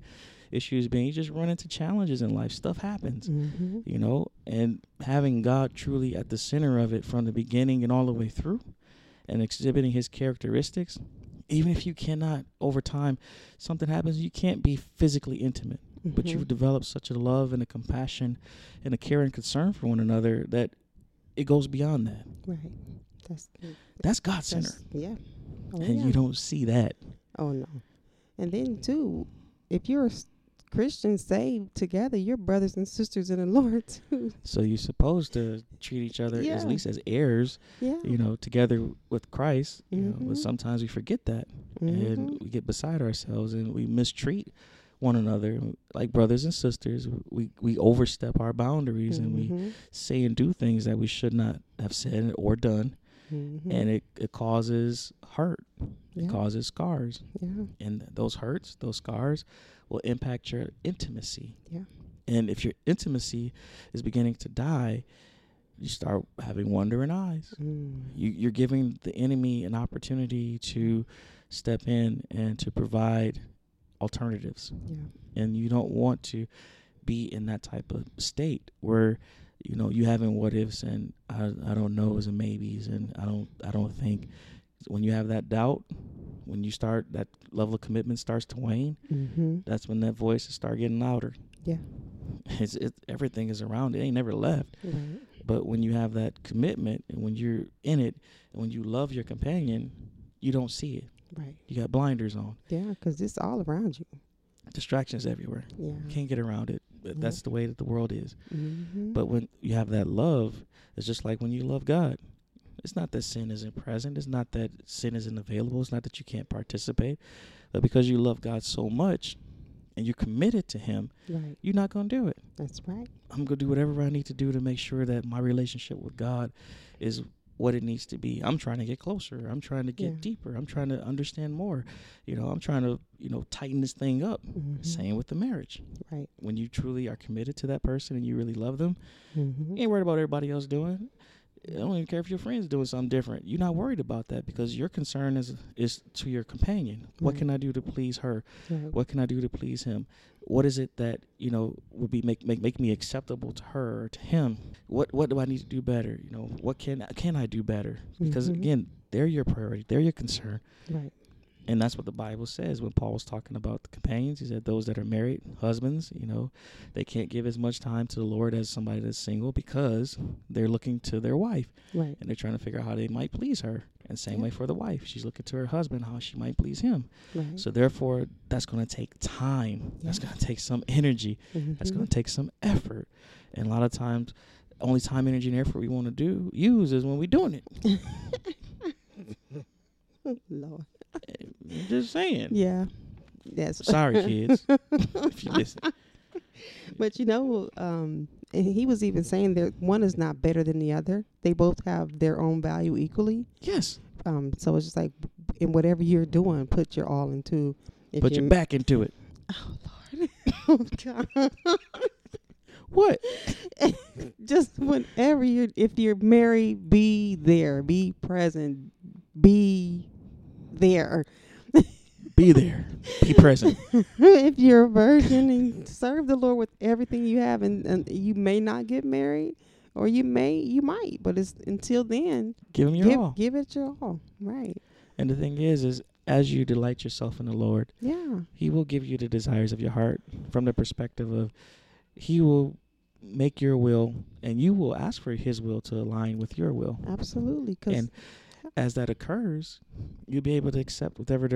issues being you just run into challenges in life. Stuff happens, mm-hmm, you know, and having God truly at the center of it from the beginning and all the way through and exhibiting his characteristics, even if you cannot over time, something happens, you can't be physically intimate, mm-hmm, but you've developed such a love and a compassion and a care and concern for one another that it goes beyond that. Right. That's God-centered. Yeah. Oh, and yeah, you don't see that. Oh, no. And then, too, if you're a Christian saved together, you're brothers and sisters in the Lord, too. So you're supposed to treat each other, yeah, at least as heirs, yeah, you know, together with Christ. Mm-hmm. You know, but sometimes we forget that, mm-hmm, and we get beside ourselves and we mistreat one another like brothers and sisters. We overstep our boundaries, mm-hmm, and we say and do things that we should not have said or done, mm-hmm, and it causes hurt, yeah, it causes scars, yeah, and those hurts, those scars will impact your intimacy, yeah, and if your intimacy is beginning to die, you start having wandering eyes. Mm. You're giving the enemy an opportunity to step in and to provide alternatives, yeah, and you don't want to be in that type of state where, you know, you having what ifs and I don't knows and maybes and I don't think. When you have that doubt, when you start, that level of commitment starts to wane, mm-hmm, that's when that voice start getting louder. Yeah, everything is around, it ain't never left, right, but when you have that commitment and when you're in it and when you love your companion, you don't see it. Right. You got blinders on. Yeah, because it's all around you. Distractions everywhere. Yeah. Can't get around it. But yeah, that's the way that the world is. Mm-hmm. But when you have that love, it's just like when you love God. It's not that sin isn't present. It's not that sin isn't available. It's not that you can't participate. But because you love God so much and you're committed to him, right, you're not going to do it. That's right. I'm going to do whatever I need to do to make sure that my relationship with God is what it needs to be. I'm trying to get closer. I'm trying to get, yeah, deeper. I'm trying to understand more. You know, I'm trying to, you know, tighten this thing up. Mm-hmm. Same with the marriage. Right. When you truly are committed to that person and you really love them, mm-hmm, you ain't worried about everybody else doing. I don't even care if your friend's doing something different. You're not worried about that because your concern is to your companion. Mm-hmm. What can I do to please her? Right. What can I do to please him? What is it that, you know, would be make me acceptable to her or to him? What do I need to do better? You know, what can I do better? Because, mm-hmm, again, they're your priority, they're your concern. Right. And that's what the Bible says when Paul's talking about the companions. He said those that are married, husbands, you know, they can't give as much time to the Lord as somebody that's single because they're looking to their wife. Right. And they're trying to figure out how they might please her. And same, yeah, way for the wife. She's looking to her husband, how she might please him. Right. So therefore, that's going to take time. Yeah. That's going to take some energy. Mm-hmm. That's going to take some effort. And a lot of times, only time, energy, and effort we want to use is when we're doing it. Lord. I'm just saying. Yeah. That's sorry, kids. If you listen. But you know, and he was even saying that one is not better than the other. They both have their own value equally. Yes. So it's just like in whatever you're doing, put your all into. Put your back into it. Oh Lord. Oh God. What? Just whenever if you're married, be there, be present, be there. Be there. Be present. If you're a virgin and serve the Lord with everything you have, and you may not get married, or you might, but it's until then. Give him your all. Give it your all. Right. And the thing is as you delight yourself in the Lord, yeah, he will give you the desires of your heart, from the perspective of he will make your will, and you will ask for his will to align with your will. Absolutely. And as that occurs, you'll be able to accept whichever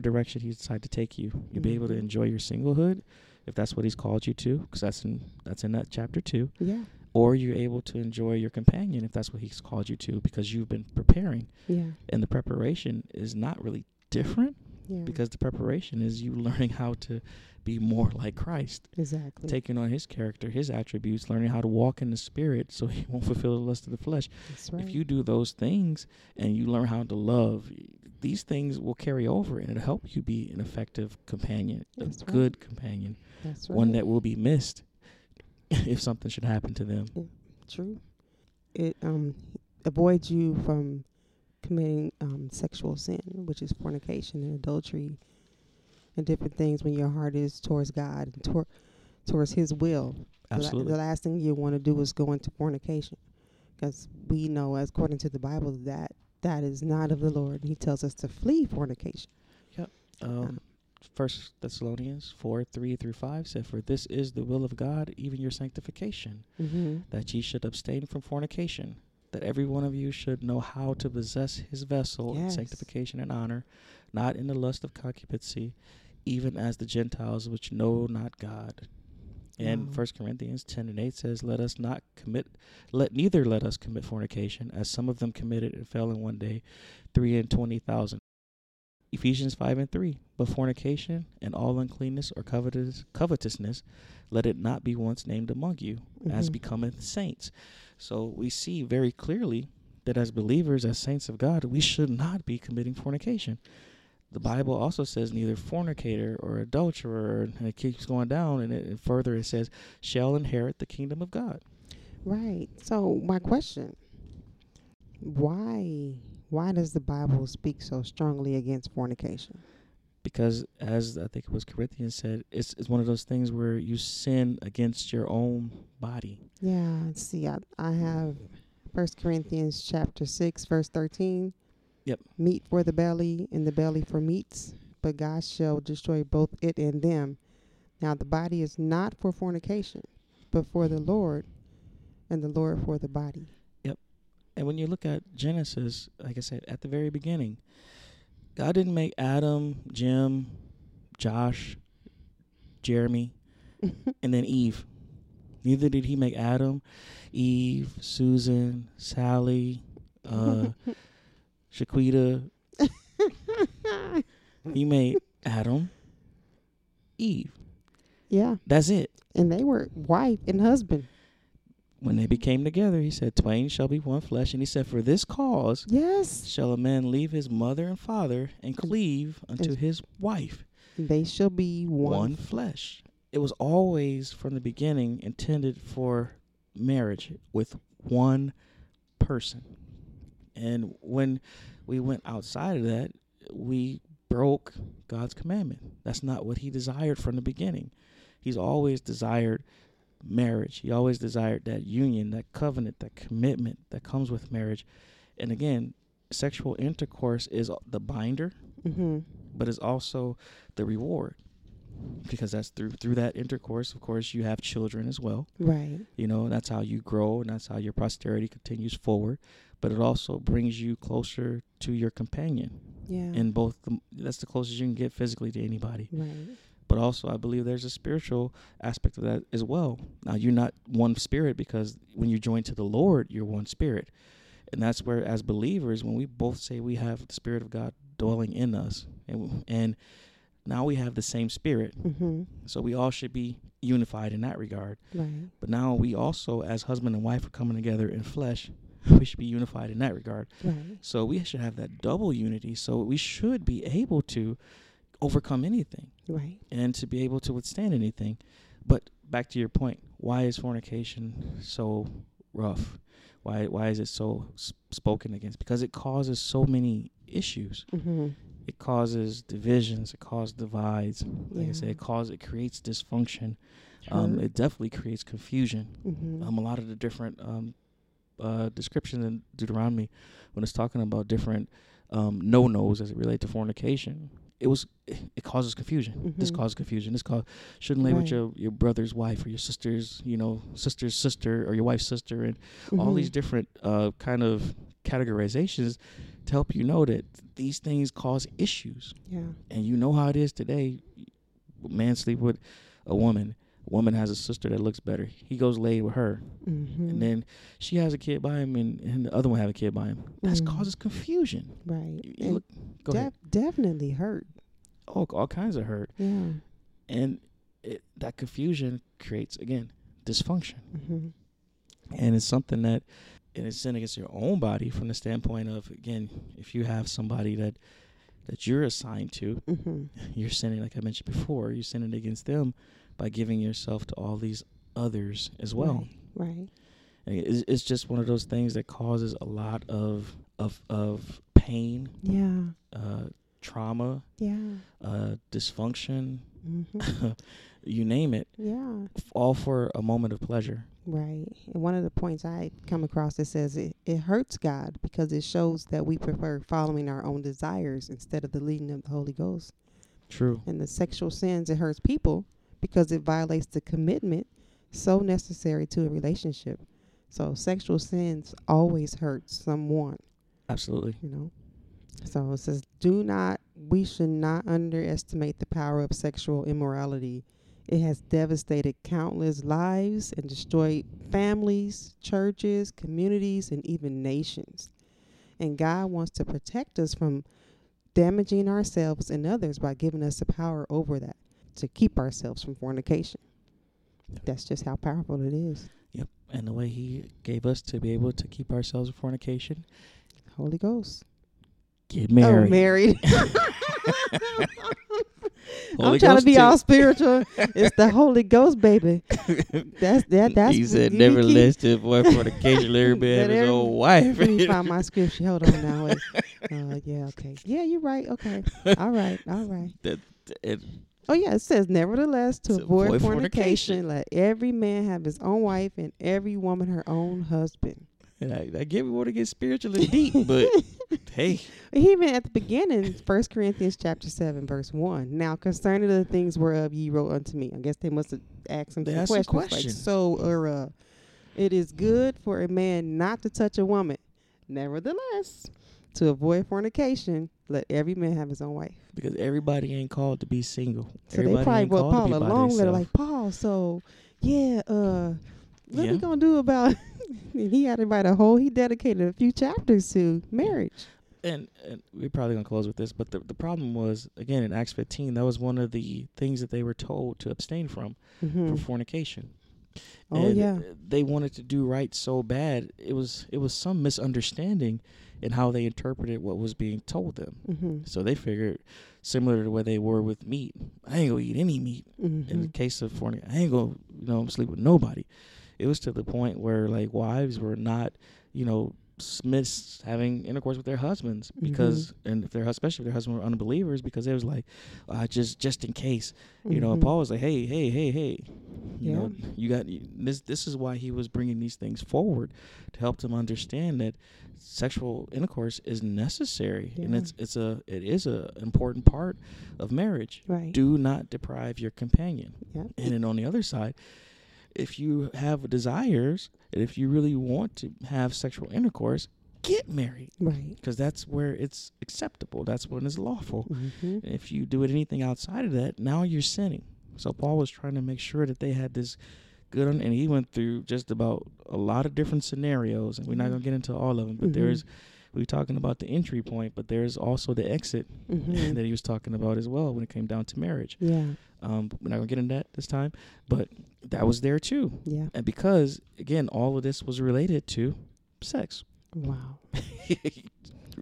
direction he decides to take you. You'll be able to enjoy your singlehood, if that's what he's called you to, because that's in that chapter 2. Yeah. Or you're able to enjoy your companion, if that's what he's called you to, because you've been preparing. Yeah. And the preparation is not really different, because the preparation is you learning how to be more like Christ. Exactly. Taking on his character, his attributes, learning how to walk in the Spirit so he won't fulfill the lust of the flesh. That's right. If you do those things and you learn how to love, these things will carry over, and it'll help you be an effective companion, That's a right. good companion. That's right. One that will be missed if something should happen to them. True. It avoids you from committing sexual sin, which is fornication and adultery and different things, when your heart is towards God and towards his will. Absolutely. The last thing you want to do is go into fornication, because we know, as according to the Bible, that is not of the Lord. He tells us to flee fornication. Yep. First Thessalonians 4:3-5 said, "For this is the will of God, even your sanctification, that ye should abstain from fornication, that every one of you should know how to possess his vessel in sanctification and honor, not in the lust of concupiscence, even as the Gentiles which know not God." And First Corinthians 10:8 says, "Let neither let us commit fornication, as some of them committed and fell in one day, 320,000." Ephesians 5:3, "But fornication and all uncleanness or covetousness, let it not be once named among you, as becometh saints." So we see very clearly that as believers, as saints of God, we should not be committing fornication. The Bible also says neither fornicator or adulterer, and it keeps going down, and further it says, shall inherit the kingdom of God. Right. So my question, why does the Bible speak so strongly against fornication? Because, as I think it was Corinthians said, it's one of those things where you sin against your own body. Yeah, see, I have 1 Corinthians chapter 6, verse 13. Yep. "Meat for the belly, and the belly for meats, but God shall destroy both it and them. Now the body is not for fornication, but for the Lord, and the Lord for the body." And when you look at Genesis, like I said, at the very beginning, God didn't make Adam, Jim, Josh, Jeremy, and then Eve. Neither did he make Adam, Eve, Susan, Sally, Shaquita. He made Adam, Eve. Yeah. That's it. And they were wife and husband. When they became together, he said, "Twain shall be one flesh." And he said, "For this cause shall a man leave his mother and father, and cleave unto his wife. They shall be one flesh." It was always, from the beginning, intended for marriage with one person. And when we went outside of that, we broke God's commandment. That's not what he desired from the beginning. He's always desired marriage. He always desired that union, that covenant, that commitment that comes with marriage. And again, sexual intercourse is the binder, but it's also the reward, because that's through that intercourse, of course, you have children as well. Right. You know, that's how you grow, and that's how your posterity continues forward. But it also brings you closer to your companion. Yeah. And that's the closest you can get physically to anybody. Right. But also, I believe there's a spiritual aspect of that as well. Now, you're not one spirit, because when you join to the Lord, you're one spirit. And that's where, as believers, when we both say we have the Spirit of God dwelling in us, and now we have the same spirit. So we all should be unified in that regard. Right. But now we also, as husband and wife, are coming together in flesh. We should be unified in that regard. Right. So we should have that double unity. So we should be able to overcome anything, right, and to be able to withstand anything. But back to your point, why is fornication so rough? Why is it so spoken against? Because it causes so many issues. it causes divisions, it causes divides. Like I said, it creates dysfunction. It definitely creates confusion. Mm-hmm. A lot of the different descriptions in Deuteronomy, when it's talking about different no-nos as it relates to fornication, it causes confusion. Mm-hmm. This causes confusion. Shouldn't lay with your brother's wife or your sister's, sister's sister or your wife's sister, and all these different kind of categorizations to help you know that these things cause issues. Yeah. And you know how it is today. Man sleep with a woman. Woman has a sister that looks better. He goes lay with her. Mm-hmm. And then she has a kid by him and the other one have a kid by him. That causes confusion. Right. Definitely hurt. Oh, all kinds of hurt. Yeah. And that confusion creates, again, dysfunction. Mm-hmm. And it's something that, and it's sin against your own body from the standpoint of, again, if you have somebody that you're assigned to, you're sinning, like I mentioned before, you're sinning against them by giving yourself to all these others as well. Right. And it's just one of those things that causes a lot of pain. Yeah. Trauma. Yeah. Dysfunction. Mm-hmm. You name it. Yeah. All for a moment of pleasure. Right. And one of the points I come across that says it hurts God because it shows that we prefer following our own desires instead of the leading of the Holy Ghost. True. And the sexual sins, it hurts people because it violates the commitment so necessary to a relationship. So sexual sins always hurt someone. Absolutely. So it says, we should not underestimate the power of sexual immorality. It has devastated countless lives and destroyed families, churches, communities, and even nations. And God wants to protect us from damaging ourselves and others by giving us the power over that to keep ourselves from fornication. Yep. That's just how powerful it is. Yep. And the way he gave us to be able to keep ourselves from fornication. Holy Ghost. Get married. Oh, married. I'm trying to be all spiritual. It's the Holy Ghost, baby. That's he said, never list to avoid fornication. Everybody had his old wife. Let me find my scripture. Hold on now. Yeah, okay. Yeah, you're right. Okay. All right. It says, nevertheless, to avoid fornication, let every man have his own wife and every woman her own husband. And I get we want to get spiritual and deep, but hey. Even at the beginning, 1 Corinthians chapter 7, verse 1. Now, concerning the things whereof ye wrote unto me. I guess they must have asked him some questions. Like, it is good for a man not to touch a woman. Nevertheless, to avoid fornication, let every man have his own wife. Because everybody ain't called to be single. So everybody they probably wrote Paul a long letter like, Paul, what are we going to do about... He had to write he dedicated a few chapters to marriage. And we're probably going to close with this, but the problem was, again, in Acts 15, that was one of the things that they were told to abstain from, for fornication. Oh, and they wanted to do right so bad. It was some misunderstanding in how they interpreted what was being told them. Mm-hmm. So they figured, similar to the way they were with meat, I ain't going to eat any meat. Mm-hmm. In the case of fornication, I ain't going to sleep with nobody. It was to the point where, like, wives were not, dismissed having intercourse with their husbands because, and especially if their husbands were unbelievers, because it was like, just in case, And Paul was like, hey, you got this. This is why he was bringing these things forward to help them understand that sexual intercourse is necessary, and it is a important part of marriage. Right. Do not deprive your companion. Yep. And then on the other side, if you have desires and if you really want to have sexual intercourse, get married. Right. Because that's where it's acceptable. That's when it's lawful. Mm-hmm. If you do anything outside of that, now you're sinning. So Paul was trying to make sure that they had this good on, and he went through just about a lot of different scenarios, and we're not going to get into all of them, but we're talking about the entry point, but there's also the exit that he was talking about as well when it came down to marriage. Yeah. We're not going to get into that this time, but that was there too. Yeah. And because, again, all of this was related to sex. Wow.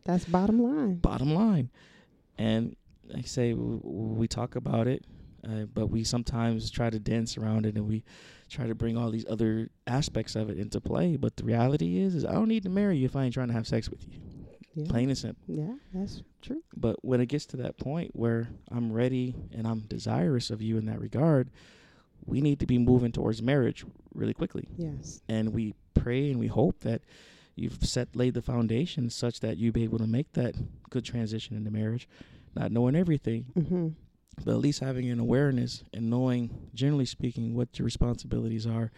That's bottom line. Bottom line. And like I say, we talk about it, but we sometimes try to dance around it, and we try to bring all these other aspects of it into play. But the reality is I don't need to marry you if I ain't trying to have sex with you. Yeah. Plain and simple. Yeah, that's true. But when it gets to that point where I'm ready and I'm desirous of you in that regard, we need to be moving towards marriage really quickly. Yes. And we pray and we hope that you've laid the foundation such that you'll be able to make that good transition into marriage, not knowing everything, mm-hmm. but at least having an awareness and knowing, generally speaking, what your responsibilities are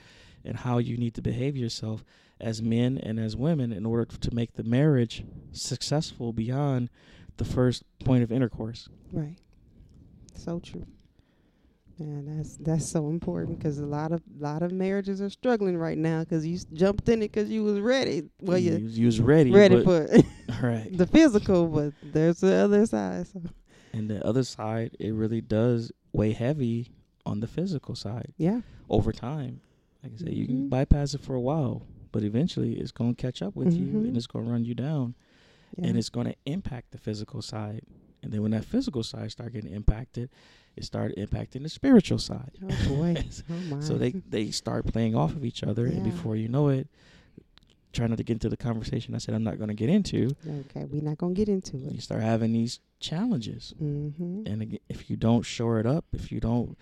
and how you need to behave yourself as men and as women in order to make the marriage successful beyond the first point of intercourse. Right. So true. Yeah, that's so important, because a lot of marriages are struggling right now because you jumped in it because you was ready. Well, you was ready for right. the physical, but there's the other side. So. And the other side, it really does weigh heavy on the physical side. Yeah. Over time, like I said, mm-hmm. you can bypass it for a while, but eventually it's going to catch up with mm-hmm. you, and it's going to run you down, yeah. and it's going to impact the physical side. And then when that physical side started getting impacted, it started impacting the spiritual side. Oh, boy. Oh, my. So they start playing off of each other. Yeah. And before you know it, try not to get into the conversation I said I'm not going to get into. Okay, we're not going to get into it. You start having these challenges. Mm-hmm. And again, if you don't shore it up, if you don't,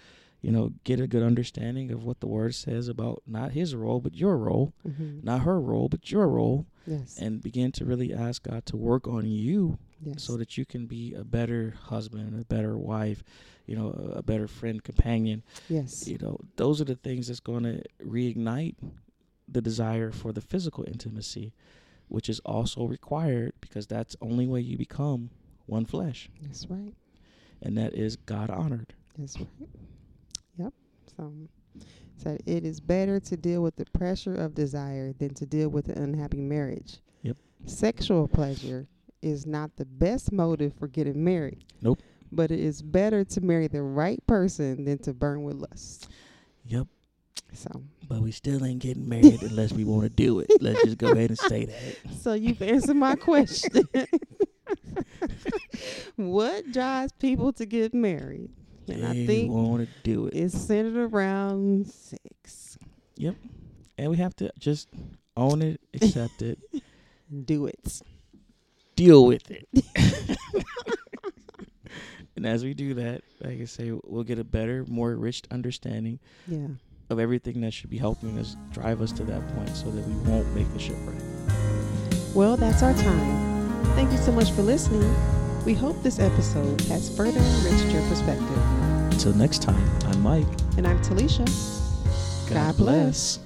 get a good understanding of what the word says about not his role, but your role, mm-hmm. not her role, but your role, yes. and begin to really ask God to work on you. Yes. So that you can be a better husband, a better wife, a better friend, companion. Yes. Those are the things that's going to reignite the desire for the physical intimacy, which is also required, because that's the only way you become one flesh. That's right. And that is God honored. That's right. Yep. So it is better to deal with the pressure of desire than to deal with an unhappy marriage. Yep. Sexual pleasure is not the best motive for getting married. Nope. But it is better to marry the right person than to burn with lust. Yep. So. But we still ain't getting married unless we want to do it. Let's just go ahead and say that. So you've answered my question. What drives people to get married? And I think want to do it. It's centered around sex. Yep. And we have to just own it, accept it. Do it. Deal with it. And as we do that, like I say, we'll get a better, more rich understanding of everything that should be helping us drive us to that point, so that we won't make the shipwreck. Well, that's our time. Thank you so much for listening. We hope this episode has further enriched your perspective. Until next time, I'm Mike. And I'm Talisha. God bless.